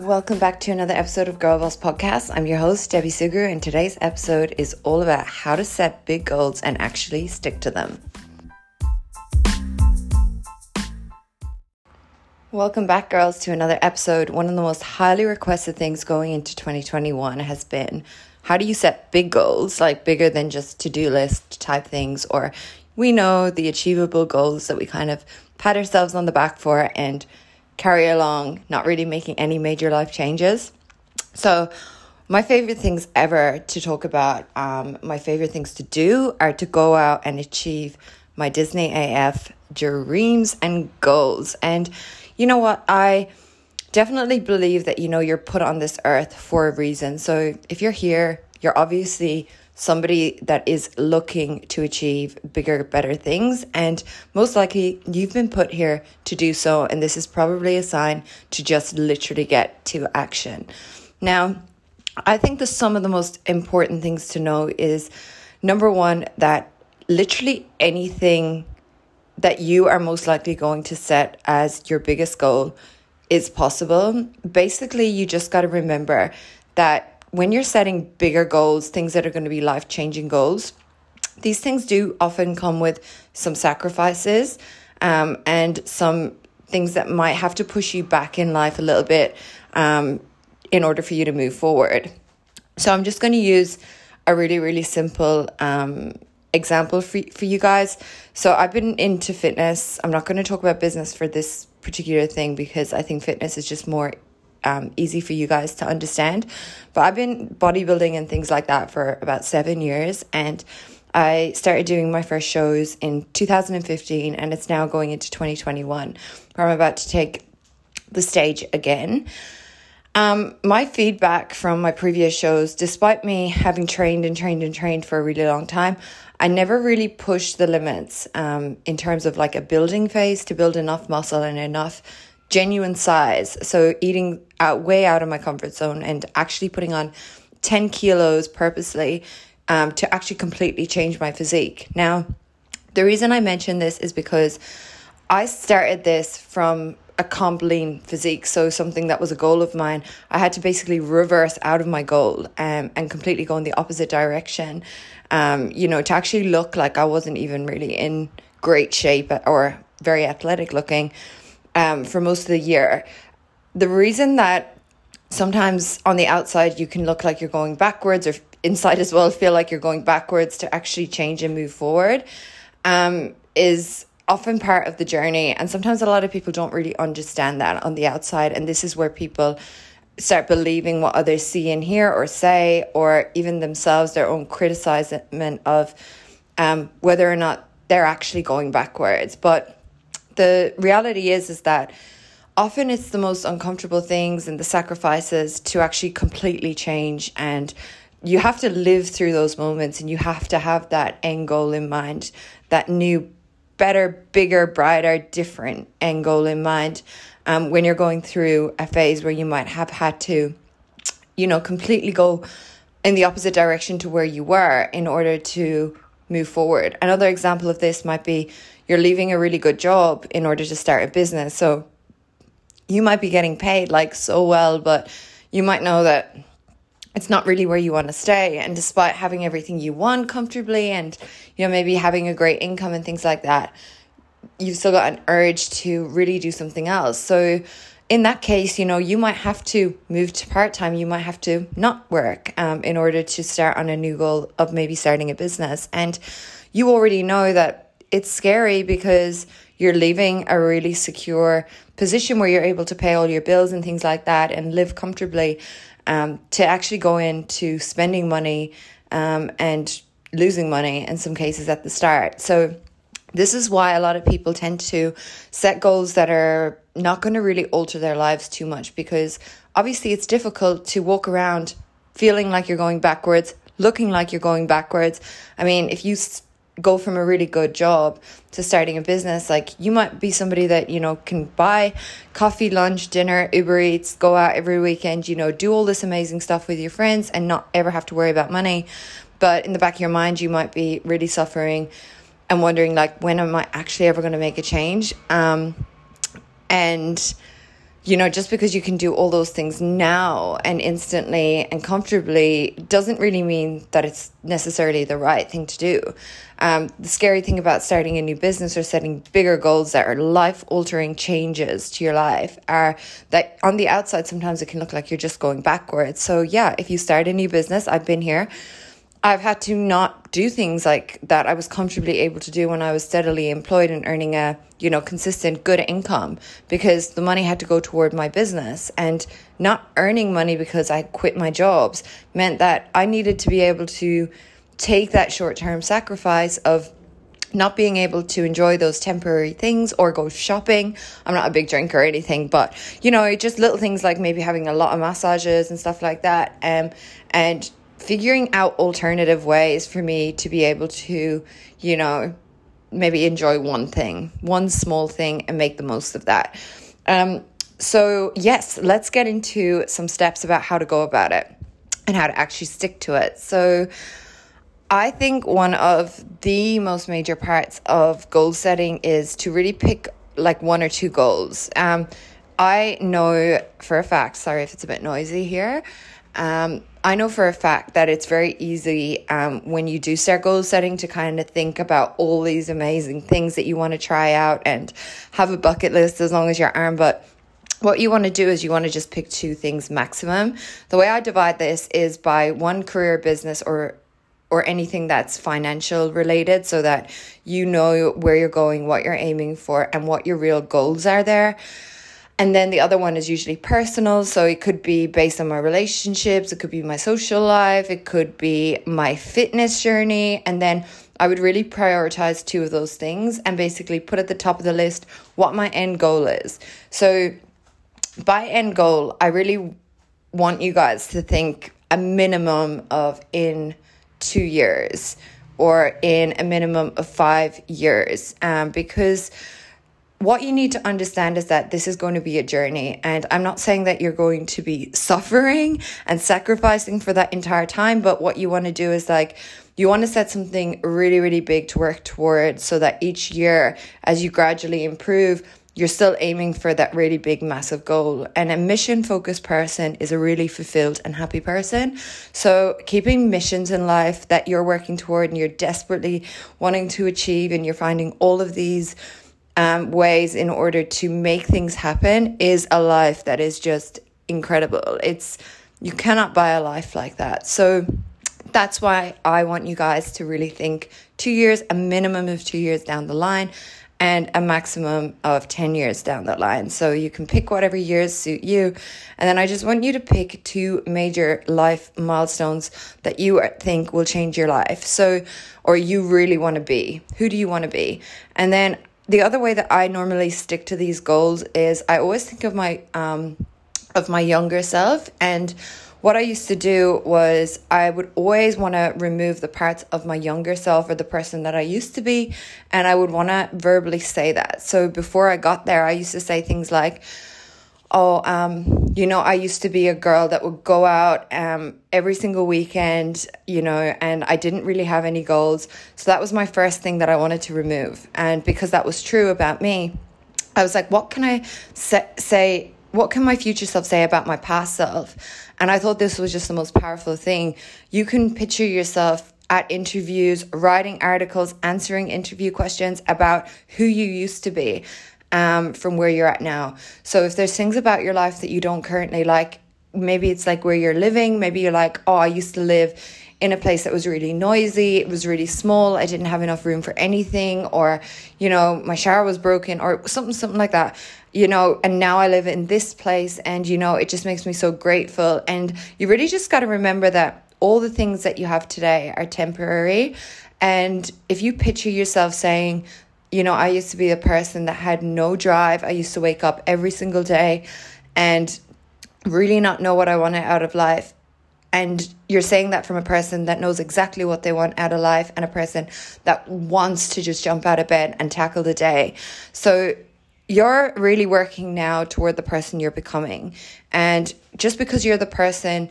Welcome back to another episode of Girlboss Podcast. I'm your host, Debbie Sugru, and today's episode is all about how to set big goals and actually stick to them. Welcome back, girls, to another episode. One of the most highly requested things going into 2021 has been, how do you set big goals, like bigger than just to-do list type things, or we know the achievable goals that we kind of pat ourselves on the back for and carry along, not really making any major life changes. So my favorite things ever to talk about, my favorite things to do are to go out and achieve my Disney AF dreams and goals. And you know what? I definitely believe that, you know, you're put on this earth for a reason. So if you're here, you're obviously somebody that is looking to achieve bigger, better things. And most likely you've been put here to do so. And this is probably a sign to just literally get to action. Now, I think that some of the most important things to know is, number one, that literally anything that you are most likely going to set as your biggest goal is possible. Basically, you just got to remember that when you're setting bigger goals, things that are going to be life-changing goals, these things do often come with some sacrifices and some things that might have to push you back in life a little bit in order for you to move forward. So I'm just going to use a really, really simple example for you guys. So I've been into fitness. I'm not going to talk about business for this particular thing because I think fitness is just more easy for you guys to understand. But I've been bodybuilding and things like that for about 7 years, and I started doing my first shows in 2015, and it's now going into 2021, where I'm about to take the stage again. My feedback from my previous shows, despite me having trained for a really long time, I never really pushed the limits in terms of like a building phase to build enough muscle and enough genuine size. So eating out way out of my comfort zone and actually putting on 10 kilos purposely to actually completely change my physique. Now, the reason I mention this is because I started this from a comp lean physique. So something that was a goal of mine, I had to basically reverse out of my goal and completely go in the opposite direction, you know, to actually look like I wasn't even really in great shape or very athletic looking for most of the year. The reason that sometimes on the outside you can look like you're going backwards, or inside as well feel like you're going backwards, to actually change and move forward is often part of the journey. And sometimes a lot of people don't really understand that on the outside. And this is where people start believing what others see and hear or say, or even themselves, their own criticism of whether or not they're actually going backwards. But the reality is that often it's the most uncomfortable things and the sacrifices to actually completely change. And you have to live through those moments, and you have to have that end goal in mind, that new, better, bigger, brighter, different end goal in mind when you're going through a phase where you might have had to, you know, completely go in the opposite direction to where you were in order to move forward. Another example of this might be you're leaving a really good job in order to start a business. So you might be getting paid like so well, but you might know that it's not really where you want to stay. And despite having everything you want comfortably and, you know, maybe having a great income and things like that, you've still got an urge to really do something else. So in that case, you know, you might have to move to part-time. You might have to not work in order to start on a new goal of maybe starting a business. And you already know that it's scary because you're leaving a really secure position where you're able to pay all your bills and things like that and live comfortably to actually go into spending money and losing money in some cases at the start. So this is why a lot of people tend to set goals that are not going to really alter their lives too much, because obviously it's difficult to walk around feeling like you're going backwards, looking like you're going backwards. I mean, if you go from a really good job to starting a business, like you might be somebody that, you know, can buy coffee, lunch, dinner, Uber Eats, go out every weekend, you know, do all this amazing stuff with your friends and not ever have to worry about money. But in the back of your mind, you might be really suffering and wondering, like, when am I actually ever going to make a change? And You know, just because you can do all those things now and instantly and comfortably doesn't really mean that it's necessarily the right thing to do. The scary thing about starting a new business or setting bigger goals that are life-altering changes to your life are that on the outside, sometimes it can look like you're just going backwards. So yeah, if you start a new business, I've been here. I've had to not do things like that I was comfortably able to do when I was steadily employed and earning a, you know, consistent good income, because the money had to go toward my business, and not earning money because I quit my jobs meant that I needed to be able to take that short-term sacrifice of not being able to enjoy those temporary things or go shopping. I'm not a big drinker or anything, but, you know, just little things like maybe having a lot of massages and stuff like that, and figuring out alternative ways for me to be able to, you know, maybe enjoy one thing, one small thing, and make the most of that. So yes, let's get into some steps about how to go about it and how to actually stick to it. So I think one of the most major parts of goal setting is to really pick like one or two goals. I know for a fact, sorry if it's a bit noisy here, I know for a fact that it's very easy when you do start goal setting to kind of think about all these amazing things that you want to try out and have a bucket list as long as your arm. But what you want to do is you want to just pick two things maximum. The way I divide this is by one career, business, or anything that's financial related, so that you know where you're going, what you're aiming for, and what your real goals are there. And then the other one is usually personal. So it could be based on my relationships. It could be my social life. It could be my fitness journey. And then I would really prioritize two of those things and basically put at the top of the list what my end goal is. So by end goal, I really want you guys to think a minimum of in 2 years or in a minimum of 5 years, because what you need to understand is that this is going to be a journey, and I'm not saying that you're going to be suffering and sacrificing for that entire time, but what you want to do is like, you want to set something really, really big to work towards, so that each year as you gradually improve, you're still aiming for that really big, massive goal. And a mission-focused person is a really fulfilled and happy person. So keeping missions in life that you're working toward and you're desperately wanting to achieve, and you're finding all of these ways in order to make things happen, is a life that is just incredible. It's, you cannot buy a life like that. So that's why I want you guys to really think 2 years, a minimum of 2 years down the line, and a maximum of 10 years down the line. So you can pick whatever years suit you. And then I just want you to pick two major life milestones that you think will change your life. So, or you really want to be. Who do you want to be? And then the other way that I normally stick to these goals is I always think of my younger self. And what I used to do was I would always want to remove the parts of my younger self or the person that I used to be, and I would want to verbally say that. So before I got there, I used to say things like, oh, you know, I used to be a girl that would go out every single weekend, you know, and I didn't really have any goals. So that was my first thing that I wanted to remove. And because that was true about me, I was like, what can I say? What can my future self say about my past self? And I thought this was just the most powerful thing. You can picture yourself at interviews, writing articles, answering interview questions about who you used to be. From where you're at now. So if there's things about your life that you don't currently like, maybe it's like where you're living. Maybe you're like, oh, I used to live in a place that was really noisy. It was really small. I didn't have enough room for anything, or, you know, my shower was broken, or something like that, you know, and now I live in this place, and, you know, it just makes me so grateful. And you really just got to remember that all the things that you have today are temporary. And if you picture yourself saying, you know, I used to be a person that had no drive. I used to wake up every single day and really not know what I wanted out of life. And you're saying that from a person that knows exactly what they want out of life, and a person that wants to just jump out of bed and tackle the day. So you're really working now toward the person you're becoming. And just because you're the person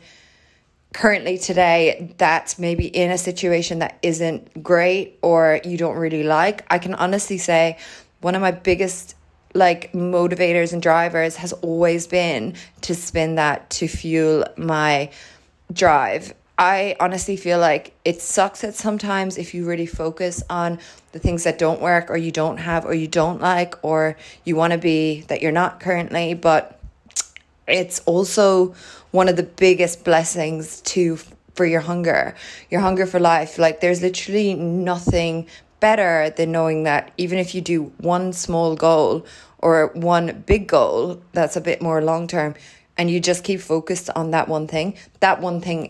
currently today that's maybe in a situation that isn't great or you don't really like, I can honestly say one of my biggest like motivators and drivers has always been to spin that to fuel my drive. I honestly feel like it sucks that sometimes if you really focus on the things that don't work or you don't have or you don't like or you want to be that you're not currently, but it's also one of the biggest blessings for your hunger for life. Like there's literally nothing better than knowing that even if you do one small goal or one big goal that's a bit more long term, and you just keep focused on that one thing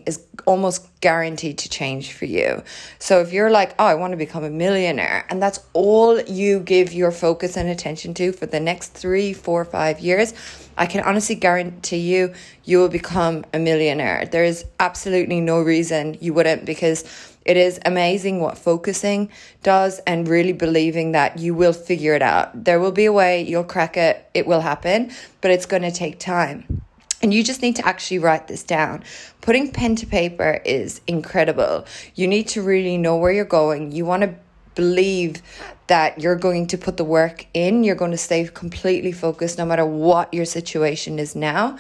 is almost guaranteed to change for you. So if you're like, oh, I want to become a millionaire, and that's all you give your focus and attention to for the next 3, 4, 5 years, I can honestly guarantee you, you will become a millionaire. There is absolutely no reason you wouldn't, because it is amazing what focusing does and really believing that you will figure it out. There will be a way, you'll crack it, it will happen, but it's going to take time. And you just need to actually write this down. Putting pen to paper is incredible. You need to really know where you're going. You want to believe that you're going to put the work in. You're going to stay completely focused no matter what your situation is now.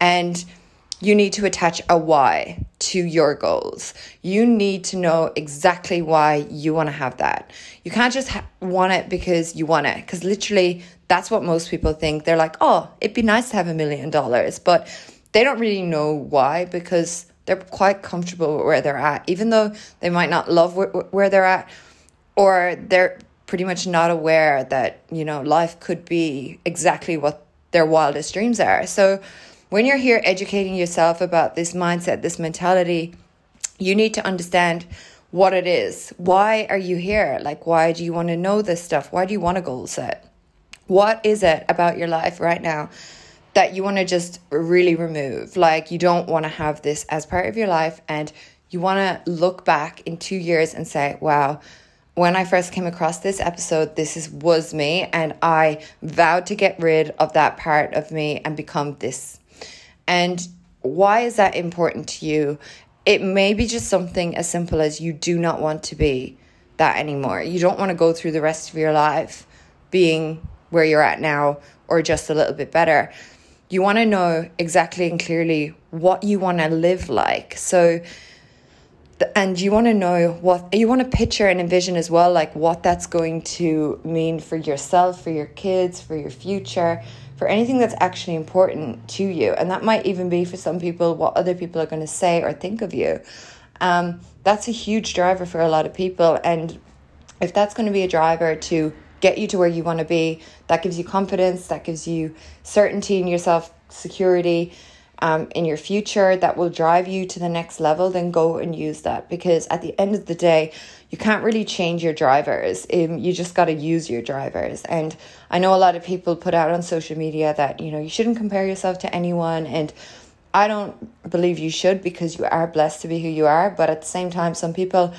And you need to attach a why to your goals. You need to know exactly why you want to have that. You can't just want it because you want it. Because literally, that's what most people think. They're like, oh, it'd be nice to have $1 million. But they don't really know why, because they're quite comfortable where they're at. Even though they might not love where they're at, or they're pretty much not aware that, you know, life could be exactly what their wildest dreams are. So when you're here educating yourself about this mindset, this mentality, you need to understand what it is. Why are you here? Like, why do you want to know this stuff? Why do you want a goal set? What is it about your life right now that you want to just really remove? Like, you don't want to have this as part of your life, and you want to look back in 2 years and say, wow, when I first came across this episode, was me, and I vowed to get rid of that part of me and become this. And why is that important to you? It may be just something as simple as you do not want to be that anymore. You don't want to go through the rest of your life being where you're at now or just a little bit better. You want to know exactly and clearly what you want to live like. And you want to know what you want to picture and envision as well, like what that's going to mean for yourself, for your kids, for your future, for anything that's actually important to you. And that might even be for some people what other people are going to say or think of you. That's a huge driver for a lot of people. And if that's going to be a driver to get you to where you want to be, that gives you confidence, that gives you certainty in yourself, security in your future, that will drive you to the next level, then go and use that. Because at the end of the day, you can't really change your drivers. You just got to use your drivers. And I know a lot of people put out on social media that, you know, you shouldn't compare yourself to anyone. And I don't believe you should, because you are blessed to be who you are. But at the same time, some people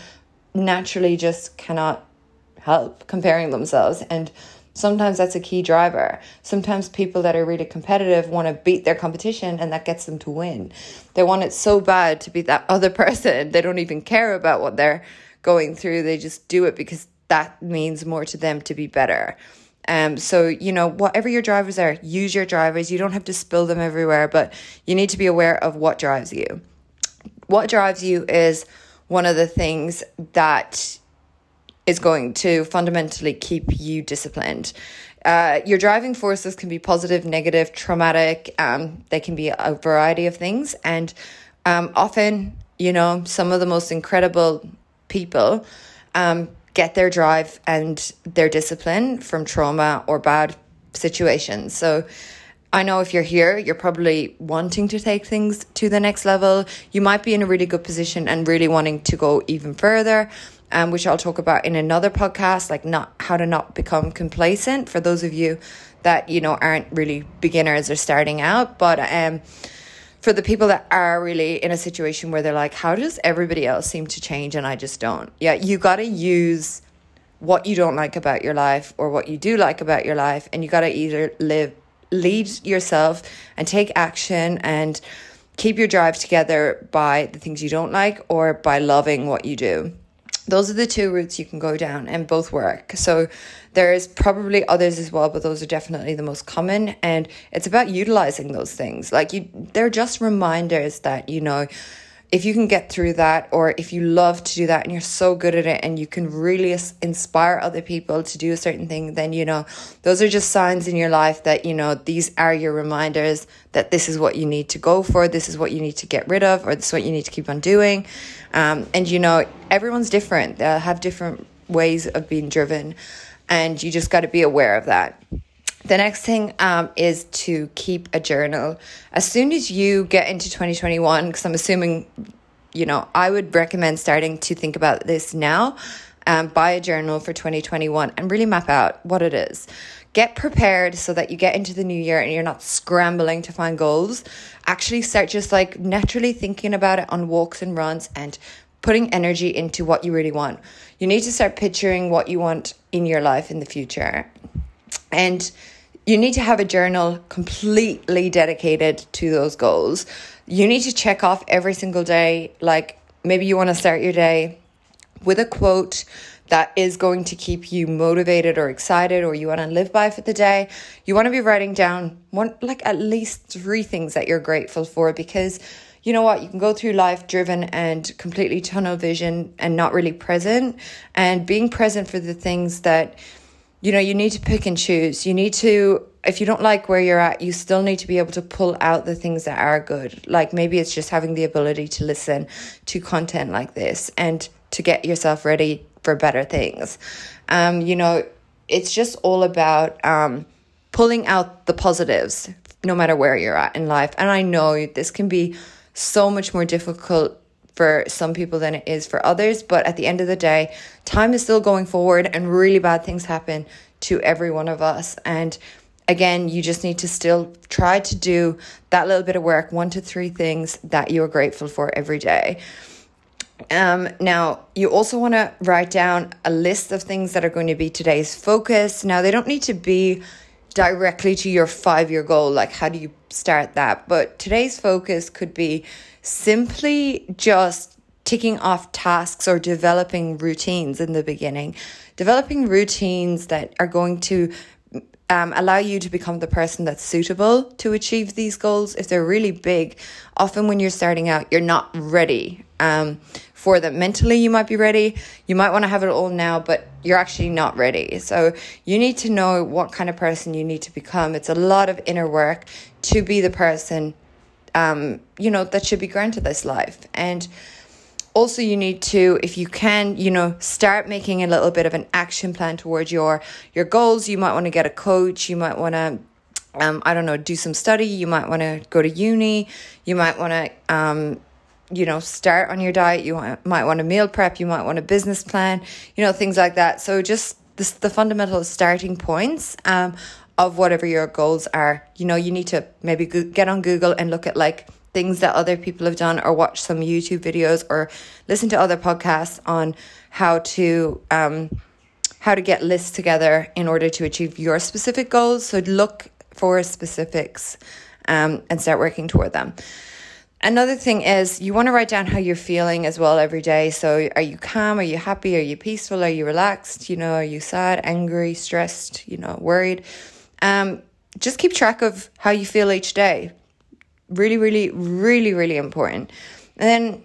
naturally just cannot help comparing themselves. And sometimes that's a key driver. Sometimes people that are really competitive want to beat their competition, and that gets them to win. They want it so bad to be that other person. They don't even care about what they're going through. They just do it because that means more to them to be better. So, you know, whatever your drivers are, use your drivers. You don't have to spill them everywhere, but you need to be aware of what drives you. What drives you is one of the things that is going to fundamentally keep you disciplined. Your driving forces can be positive, negative, traumatic. They can be a variety of things. And often, you know, some of the most incredible people get their drive and their discipline from trauma or bad situations. So I know if you're here, you're probably wanting to take things to the next level. You might be in a really good position and really wanting to go even further, which I'll talk about in another podcast, like how to not become complacent for those of you that, you know, aren't really beginners or starting out. But for the people that are really in a situation where they're like, how does everybody else seem to change and I just don't? Yeah, you got to use what you don't like about your life or what you do like about your life. And you got to either lead yourself and take action and keep your drive together by the things you don't like or by loving what you do. Those are the two routes you can go down, and both work. So there's probably others as well, but those are definitely the most common. And it's about utilizing those things. Like, they're just reminders that, you know, if you can get through that, or if you love to do that and you're so good at it and you can really inspire other people to do a certain thing, then, you know, those are just signs in your life that, you know, these are your reminders that this is what you need to go for, this is what you need to get rid of, or this is what you need to keep on doing. And, you know, everyone's different. They'll have different ways of being driven, and you just got to be aware of that. The next thing is to keep a journal. As soon as you get into 2021, because I'm assuming, you know, I would recommend starting to think about this now. Buy a journal for 2021 and really map out what it is. Get prepared so that you get into the new year and you're not scrambling to find goals. Actually start just like naturally thinking about it on walks and runs and putting energy into what you really want. You need to start picturing what you want in your life in the future. And you need to have a journal completely dedicated to those goals. You need to check off every single day. Like, maybe you want to start your day with a quote that is going to keep you motivated or excited, or you want to live by for the day. You want to be writing down at least 3 things that you're grateful for, because you know what, you can go through life driven and completely tunnel vision and not really present. And being present for the things that, you know, you need to pick and choose. You need to, if you don't like where you're at, you still need to be able to pull out the things that are good. Like, maybe it's just having the ability to listen to content like this and to get yourself ready for better things. You know, it's just all about pulling out the positives, no matter where you're at in life. And I know this can be so much more difficult for some people than it is for others, but at the end of the day, time is still going forward, and really bad things happen to every one of us. And again, you just need to still try to do that little bit of work, 1 to 3 things that you're grateful for every day. Now, you also want to write down a list of things that are going to be today's focus. Now, they don't need to be directly to your 5-year goal. Like, how do you start that? But today's focus could be simply just ticking off tasks or developing routines in the beginning. Developing routines that are going to allow you to become the person that's suitable to achieve these goals. If they're really big, often when you're starting out, you're not ready for them. Mentally, you might be ready. You might want to have it all now, but you're actually not ready. So you need to know what kind of person you need to become. It's a lot of inner work to be the person, you know, that should be granted this life. And also, you need to, if you can, you know, start making a little bit of an action plan towards your goals. You might want to get a coach. You might want to, I don't know, do some study. You might want to go to uni. You might want to, you know, start on your diet. You might want to meal prep. You might want a business plan, you know, things like that. So just the fundamental starting points of whatever your goals are. You know, you need to maybe get on Google and look at like things that other people have done, or watch some YouTube videos, or listen to other podcasts on how to get lists together in order to achieve your specific goals. So look for specifics and start working toward them. Another thing is, you want to write down how you're feeling as well every day. So are you calm? Are you happy? Are you peaceful? Are you relaxed? You know, are you sad, angry, stressed, you know, worried? Just keep track of how you feel each day. Really, really, really, really important. And then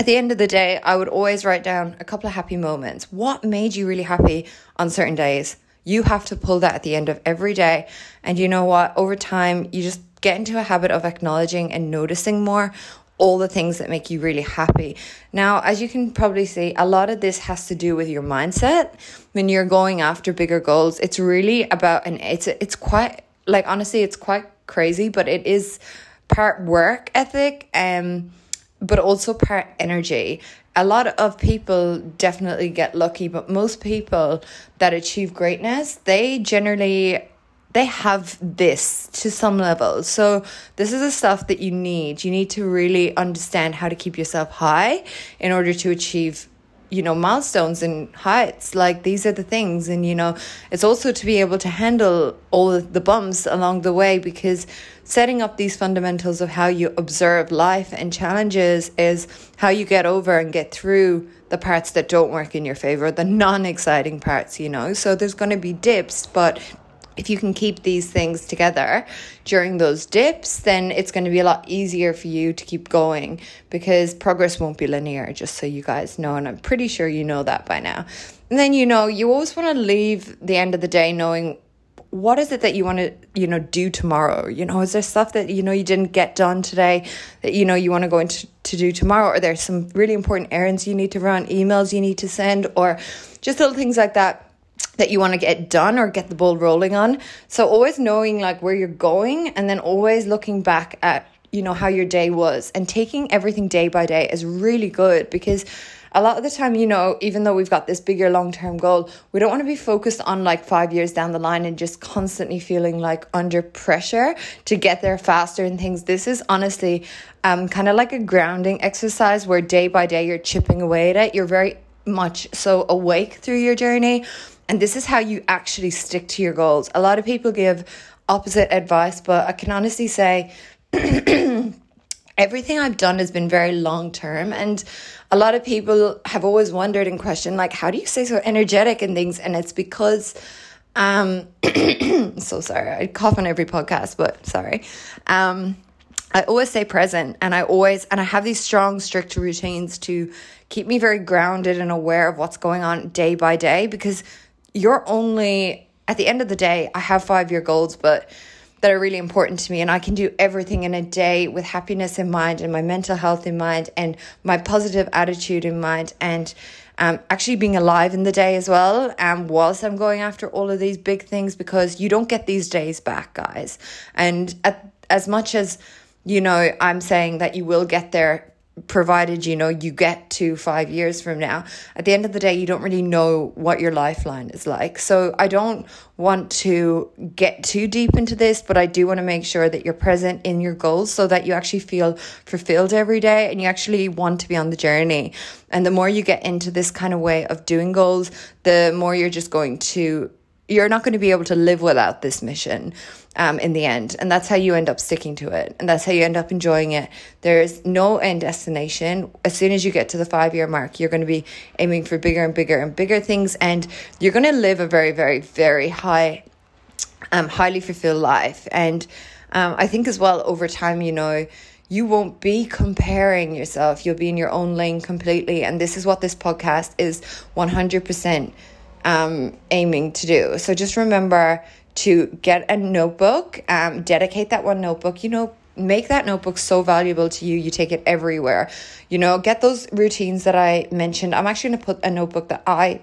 at the end of the day, I would always write down a couple of happy moments. What made you really happy on certain days? You have to pull that at the end of every day. And you know what? Over time, you just get into a habit of acknowledging and noticing more all the things that make you really happy. Now, as you can probably see, a lot of this has to do with your mindset. When you're going after bigger goals, it's really about, and it's quite, like, honestly, it's quite crazy, but it is part work ethic, but also part energy. A lot of people definitely get lucky, but most people that achieve greatness, they have this to some level. So this is the stuff that you need. You need to really understand how to keep yourself high in order to achieve you know, milestones and heights. Like, these are the things. And, you know, it's also to be able to handle all the bumps along the way, because setting up these fundamentals of how you observe life and challenges is how you get over and get through the parts that don't work in your favor, the non-exciting parts, you know. So there's going to be dips, but if you can keep these things together during those dips, then it's going to be a lot easier for you to keep going, because progress won't be linear, just so you guys know. And I'm pretty sure you know that by now. And then, you know, you always want to leave the end of the day knowing, what is it that you want to, you know, do tomorrow? You know, is there stuff that, you know, you didn't get done today that, you know, you want to go into to do tomorrow? Or there's some really important errands you need to run, emails you need to send, or just little things like that you want to get done or get the ball rolling on. So always knowing like where you're going, and then always looking back at, you know, how your day was, and taking everything day by day is really good, because a lot of the time, you know, even though we've got this bigger long-term goal, we don't want to be focused on like 5 years down the line and just constantly feeling like under pressure to get there faster and things. This is honestly kind of like a grounding exercise where day by day you're chipping away at it. You're very much so awake through your journey. And this is how you actually stick to your goals. A lot of people give opposite advice, but I can honestly say everything I've done has been very long-term, and a lot of people have always wondered and questioned, like, how do you stay so energetic and things? And it's because, so sorry, I cough on every podcast, but sorry. I always stay present, and I have these strong, strict routines to keep me very grounded and aware of what's going on day by day, because at the end of the day, I have 5-year goals, but that are really important to me, and I can do everything in a day with happiness in mind, and my mental health in mind, and my positive attitude in mind, and actually being alive in the day as well, whilst I'm going after all of these big things, because you don't get these days back, guys. And as much as, you know, I'm saying that you will get there, provided, you know, you get to 5 years from now, at the end of the day, you don't really know what your lifeline is like. So I don't want to get too deep into this, but I do want to make sure that you're present in your goals, so that you actually feel fulfilled every day, and you actually want to be on the journey. And the more you get into this kind of way of doing goals, the more you're not going to be able to live without this mission in the end. And that's how you end up sticking to it. And that's how you end up enjoying it. There is no end destination. As soon as you get to the 5-year mark, you're going to be aiming for bigger and bigger and bigger things. And you're going to live a very, very, very highly fulfilled life. And I think as well, over time, you know, you won't be comparing yourself. You'll be in your own lane completely. And this is what this podcast is 100% aiming to do. So just remember to get a notebook, dedicate that one notebook, you know, make that notebook so valuable to you. You take it everywhere, you know, get those routines that I mentioned. I'm actually going to put a notebook that I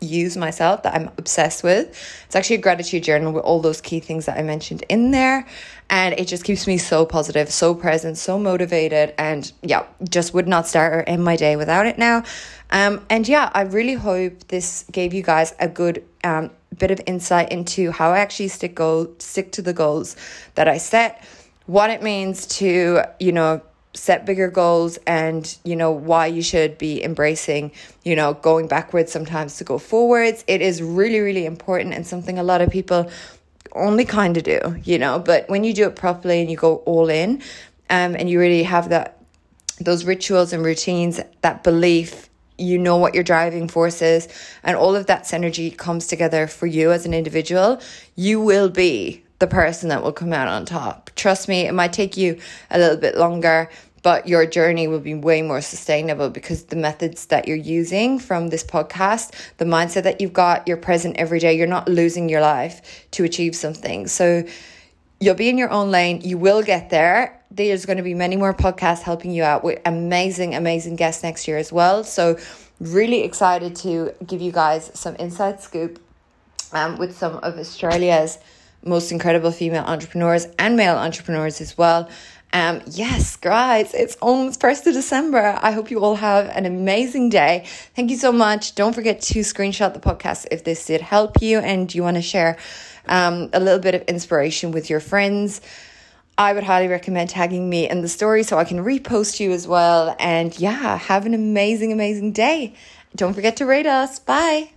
use myself that I'm obsessed with. It's actually a gratitude journal with all those key things that I mentioned in there, and it just keeps me so positive, so present, so motivated, and yeah, just would not start or end my day without it now. And yeah, I really hope this gave you guys a good bit of insight into how I actually stick to the goals that I set, what it means to, you know, set bigger goals, and, you know, why you should be embracing, you know, going backwards sometimes to go forwards. It is really, really important, and something a lot of people only kind of do, you know, but when you do it properly and you go all in, and you really have those rituals and routines, that belief, you know what your driving force is, and all of that synergy comes together for you as an individual, you will be the person that will come out on top. Trust me, it might take you a little bit longer, but your journey will be way more sustainable, because the methods that you're using from this podcast, the mindset that you've got, you're present every day, you're not losing your life to achieve something. So you'll be in your own lane. You will get there. There's going to be many more podcasts helping you out with amazing, amazing guests next year as well. So really excited to give you guys some inside scoop with some of Australia's most incredible female entrepreneurs and male entrepreneurs as well. Yes, guys, it's almost 1st of December. I hope you all have an amazing day. Thank you so much. Don't forget to screenshot the podcast if this did help you and you want to share a little bit of inspiration with your friends. I would highly recommend tagging me in the story so I can repost you as well. And yeah, have an amazing, amazing day. Don't forget to rate us. Bye.